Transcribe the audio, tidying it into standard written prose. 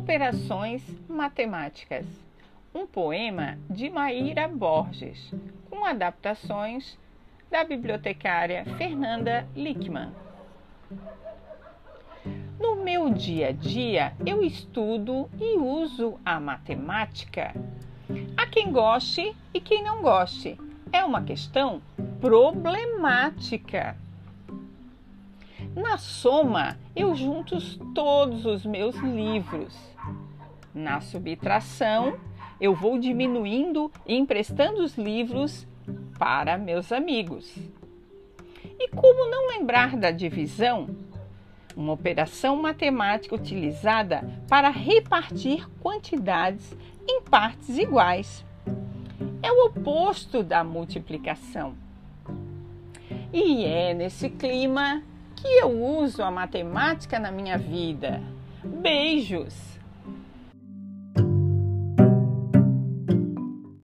Operações Matemáticas, um poema de Maíra Borges, com adaptações da bibliotecária Fernanda Lickman. No meu dia a dia, eu estudo e uso a matemática. Há quem goste e quem não goste. É uma questão problemática. Na soma, eu junto todos os meus livros. Na subtração, eu vou diminuindo e emprestando os livros para meus amigos. E como não lembrar da divisão? Uma operação matemática utilizada para repartir quantidades em partes iguais. É o oposto da multiplicação. E é nesse clima que eu uso a matemática na minha vida. Beijos!